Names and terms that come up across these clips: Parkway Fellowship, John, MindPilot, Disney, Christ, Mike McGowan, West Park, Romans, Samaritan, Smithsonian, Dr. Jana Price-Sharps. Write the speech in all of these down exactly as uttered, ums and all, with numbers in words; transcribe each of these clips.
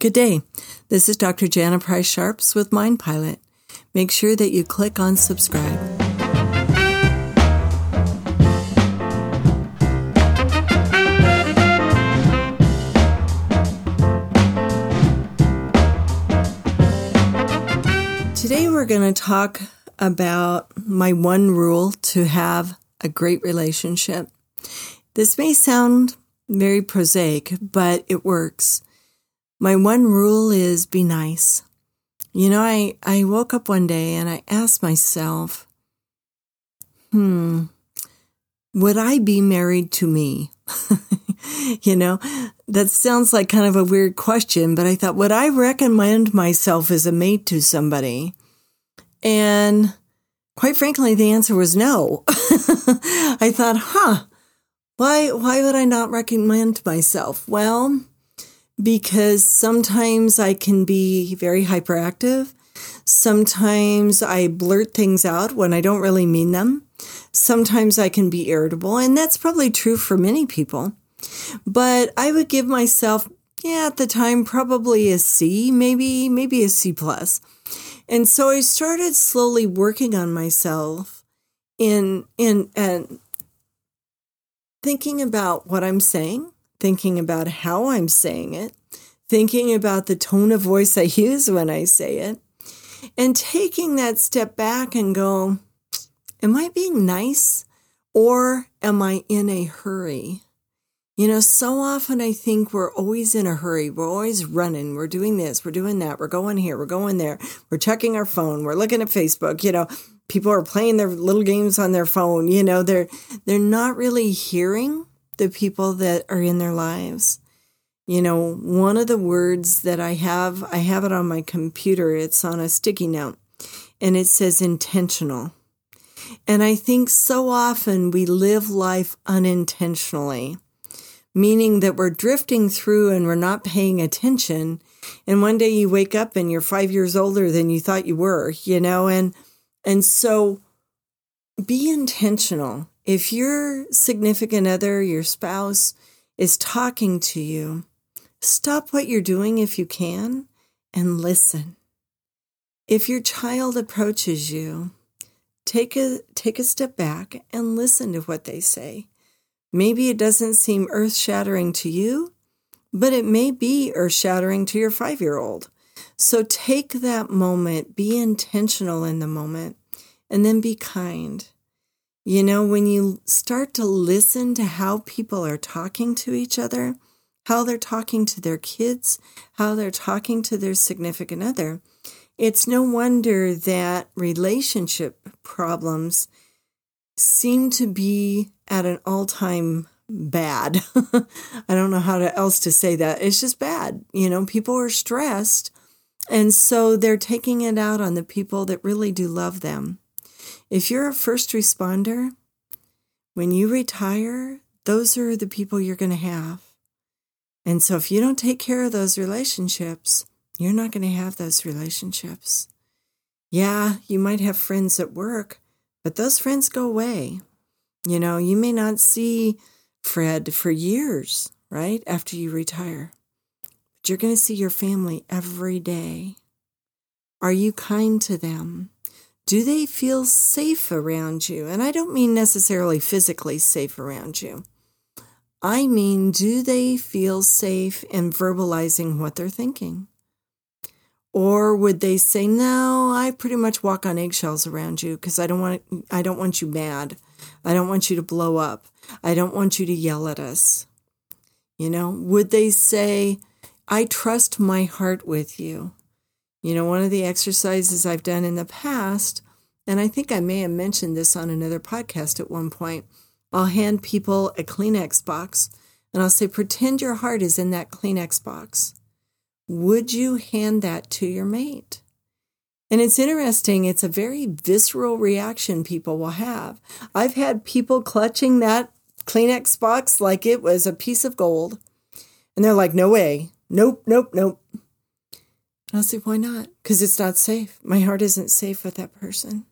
Good day. This is Doctor Jana Price-Sharps with MindPilot. Make sure that you click on subscribe. Today we're going to talk about my one rule to have a great relationship. This may sound very prosaic, but it works. My one rule is be nice. You know, I, I woke up one day and I asked myself, hmm, would I be married to me? You know, that sounds like kind of a weird question, but I thought, would I recommend myself as a mate to somebody? And quite frankly, the answer was no. I thought, huh, why, why would I not recommend myself? Well, because sometimes I can be very hyperactive. Sometimes I blurt things out when I don't really mean them. Sometimes I can be irritable, and that's probably true for many people. But I would give myself, yeah, at the time, probably a C, maybe, maybe a C plus. And so I started slowly working on myself in, in, and thinking about what I'm saying, thinking about how I'm saying it, thinking about the tone of voice I use when I say it, and taking that step back and go, am I being nice or am I in a hurry? You know, so often I think we're always in a hurry. We're always running. We're doing this. We're doing that. We're going here. We're going there. We're checking our phone. We're looking at Facebook. You know, people are playing their little games on their phone. You know, they're they're not really hearing the people that are in their lives. You know, one of the words that I have, I have it on my computer. It's on a sticky note, and it says intentional. And I think so often we live life unintentionally, meaning that we're drifting through and we're not paying attention. And one day you wake up and you're five years older than you thought you were, you know, and and so be intentional. If your significant other, your spouse, is talking to you, stop what you're doing if you can and listen. If your child approaches you, take a take a step back and listen to what they say. Maybe it doesn't seem earth-shattering to you, but it may be earth-shattering to your five-year-old. So take that moment, be intentional in the moment, and then be kind. You know, when you start to listen to how people are talking to each other, how they're talking to their kids, how they're talking to their significant other, it's no wonder that relationship problems seem to be at an all-time bad. I don't know how to, else to say that. It's just bad. You know, people are stressed, and so they're taking it out on the people that really do love them. If you're a first responder, when you retire, those are the people you're going to have. And so if you don't take care of those relationships, you're not going to have those relationships. Yeah, you might have friends at work, but those friends go away. You know, you may not see Fred for years, right, after you retire. But you're going to see your family every day. Are you kind to them? Do they feel safe around you? And I don't mean necessarily physically safe around you. I mean, do they feel safe in verbalizing what they're thinking? Or would they say, no, I pretty much walk on eggshells around you because I don't want I don't want you mad. I don't want you to blow up. I don't want you to yell at us. You know, would they say, I trust my heart with you? You know, one of the exercises I've done in the past, and I think I may have mentioned this on another podcast at one point, I'll hand people a Kleenex box and I'll say, pretend your heart is in that Kleenex box. Would you hand that to your mate? And it's interesting. It's a very visceral reaction people will have. I've had people clutching that Kleenex box like it was a piece of gold. And they're like, no way. Nope, nope, nope. And I'll say, why not? Because it's not safe. My heart isn't safe with that person.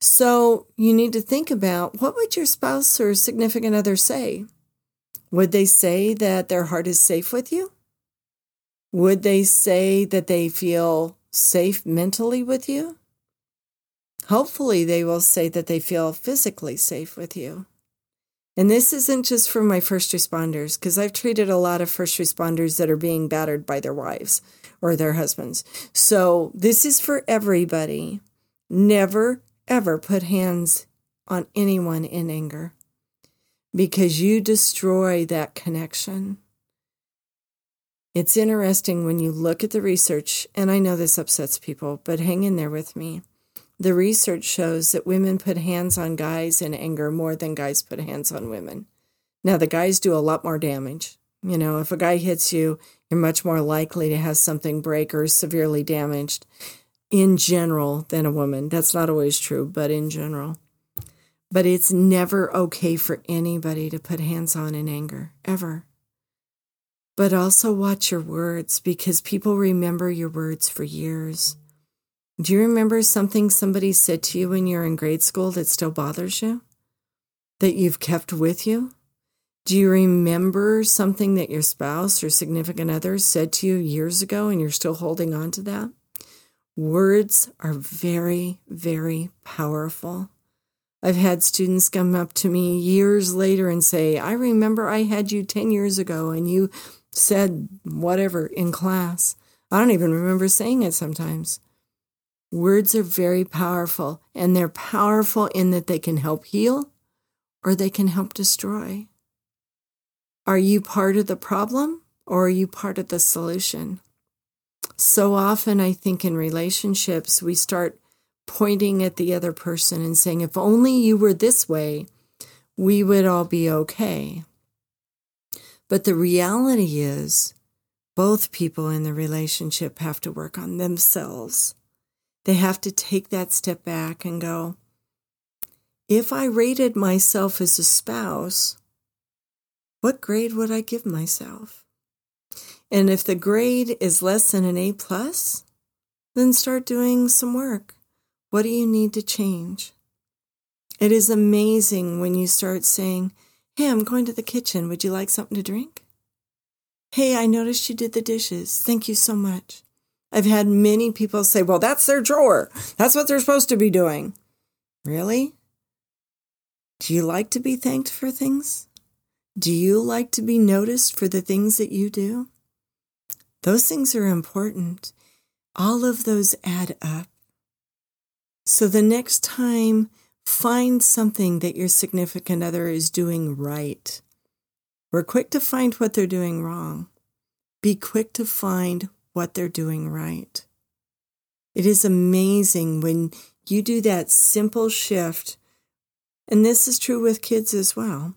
So you need to think about, what would your spouse or significant other say? Would they say that their heart is safe with you? Would they say that they feel safe mentally with you? Hopefully, they will say that they feel physically safe with you. And this isn't just for my first responders, because I've treated a lot of first responders that are being battered by their wives or their husbands. So this is for everybody. Never, ever put hands on anyone in anger, because you destroy that connection. It's interesting when you look at the research, and I know this upsets people, but hang in there with me. The research shows that women put hands on guys in anger more than guys put hands on women. Now, the guys do a lot more damage. You know, if a guy hits you, you're much more likely to have something break or severely damaged in general than a woman. That's not always true, but in general. But it's never okay for anybody to put hands on in anger, ever. But also watch your words, because people remember your words for years. Do you remember something somebody said to you when you were in grade school that still bothers you, that you've kept with you? Do you remember something that your spouse or significant other said to you years ago and you're still holding on to that? Words are very, very powerful. I've had students come up to me years later and say, I remember I had you ten years ago and you said whatever in class. I don't even remember saying it sometimes. Words are very powerful, and they're powerful in that they can help heal or they can help destroy. Are you part of the problem or are you part of the solution? So often, I think in relationships, we start pointing at the other person and saying, if only you were this way, we would all be okay. But the reality is, both people in the relationship have to work on themselves. They have to take that step back and go, if I rated myself as a spouse, what grade would I give myself? And if the grade is less than an A plus, then start doing some work. What do you need to change? It is amazing when you start saying, hey, I'm going to the kitchen. Would you like something to drink? Hey, I noticed you did the dishes. Thank you so much. I've had many people say, well, that's their drawer. That's what they're supposed to be doing. Really? Do you like to be thanked for things? Do you like to be noticed for the things that you do? Those things are important. All of those add up. So the next time, find something that your significant other is doing right. We're quick to find what they're doing wrong. Be quick to find what they're doing right. It is amazing when you do that simple shift, and this is true with kids as well.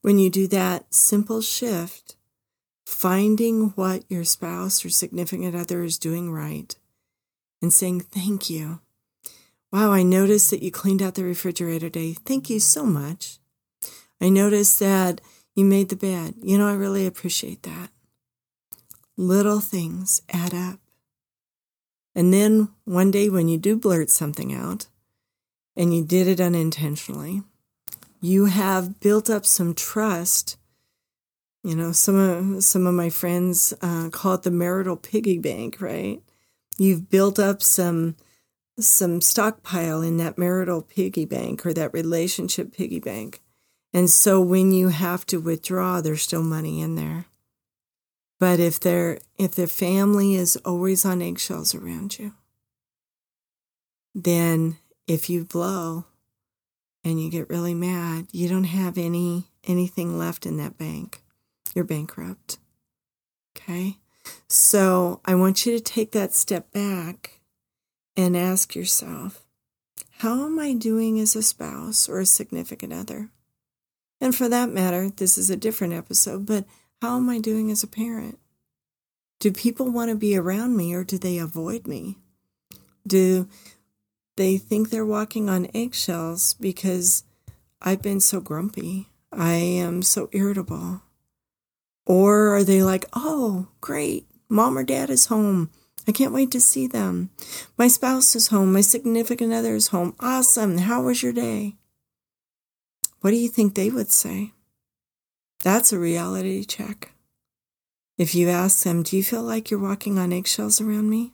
When you do that simple shift, finding what your spouse or significant other is doing right and saying, thank you. Wow, I noticed that you cleaned out the refrigerator today. Thank you so much. I noticed that you made the bed. You know, I really appreciate that. Little things add up. And then one day when you do blurt something out, and you did it unintentionally, you have built up some trust. You know, some of, some of my friends uh, call it the marital piggy bank, right? You've built up some, some stockpile in that marital piggy bank or that relationship piggy bank. And so when you have to withdraw, there's still money in there. But if their if their family is always on eggshells around you, then if you blow and you get really mad, you don't have any anything left in that bank. You're bankrupt. Okay? So I want you to take that step back and ask yourself, how am I doing as a spouse or a significant other? And for that matter, this is a different episode, but how am I doing as a parent? Do people want to be around me or do they avoid me? Do they think they're walking on eggshells because I've been so grumpy? I am so irritable. Or are they like, oh, great, mom or dad is home. I can't wait to see them. My spouse is home. My significant other is home. Awesome. How was your day? What do you think they would say? That's a reality check. If you ask them, do you feel like you're walking on eggshells around me?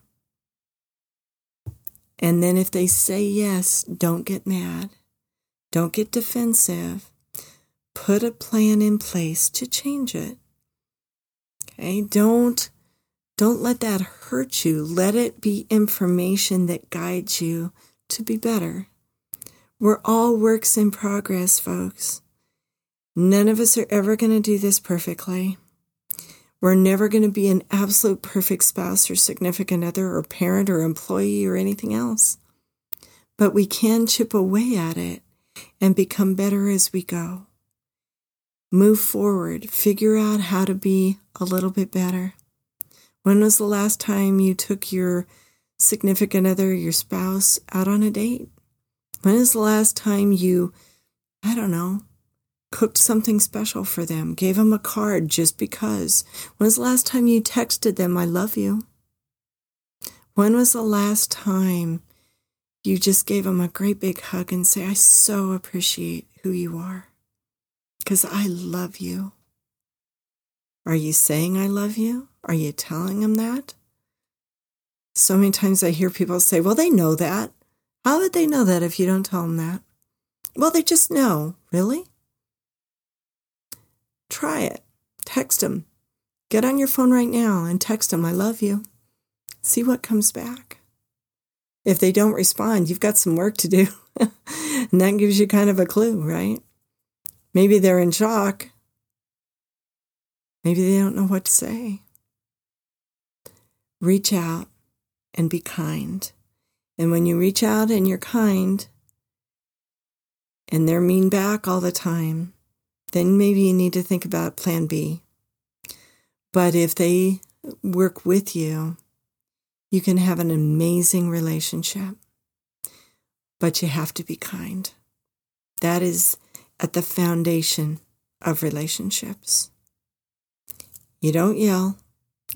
And then if they say yes, don't get mad. Don't get defensive. Put a plan in place to change it. Okay? Don't, don't let that hurt you. Let it be information that guides you to be better. We're all works in progress, folks. None of us are ever going to do this perfectly. We're never going to be an absolute perfect spouse or significant other or parent or employee or anything else. But we can chip away at it and become better as we go. Move forward. Figure out how to be a little bit better. When was the last time you took your significant other, your spouse, out on a date? When is the last time you, I don't know, cooked something special for them, gave them a card just because? When was the last time you texted them, I love you? When was the last time you just gave them a great big hug and say, I so appreciate who you are because I love you? Are you saying I love you? Are you telling them that? So many times I hear people say, well, they know that. How would they know that if you don't tell them that? Well, they just know. Really? Try it. Text them. Get on your phone right now and text them, I love you. See what comes back. If they don't respond, you've got some work to do. And that gives you kind of a clue, right? Maybe they're in shock. Maybe they don't know what to say. Reach out and be kind. And when you reach out and you're kind, and they're mean back all the time, then maybe you need to think about plan B. But if they work with you, you can have an amazing relationship. But you have to be kind. That is at the foundation of relationships. You don't yell.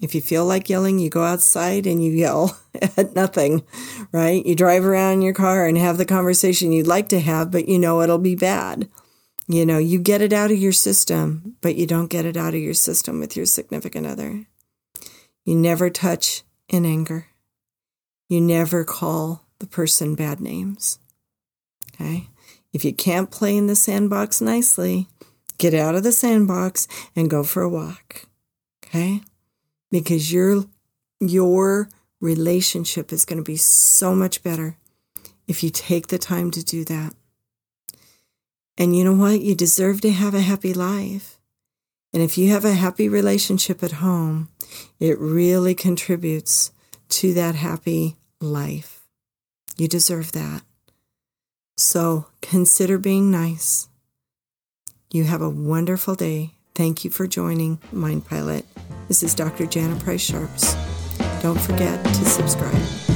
If you feel like yelling, you go outside and you yell at nothing, right? You drive around in your car and have the conversation you'd like to have, but you know it'll be bad. You know, you get it out of your system, but you don't get it out of your system with your significant other. You never touch in anger. You never call the person bad names. Okay? If you can't play in the sandbox nicely, get out of the sandbox and go for a walk. Okay? Because your, your relationship is going to be so much better if you take the time to do that. And you know what? You deserve to have a happy life. And if you have a happy relationship at home, it really contributes to that happy life. You deserve that. So consider being nice. You have a wonderful day. Thank you for joining MindPilot. This is Doctor Jana Price-Sharps. Don't forget to subscribe.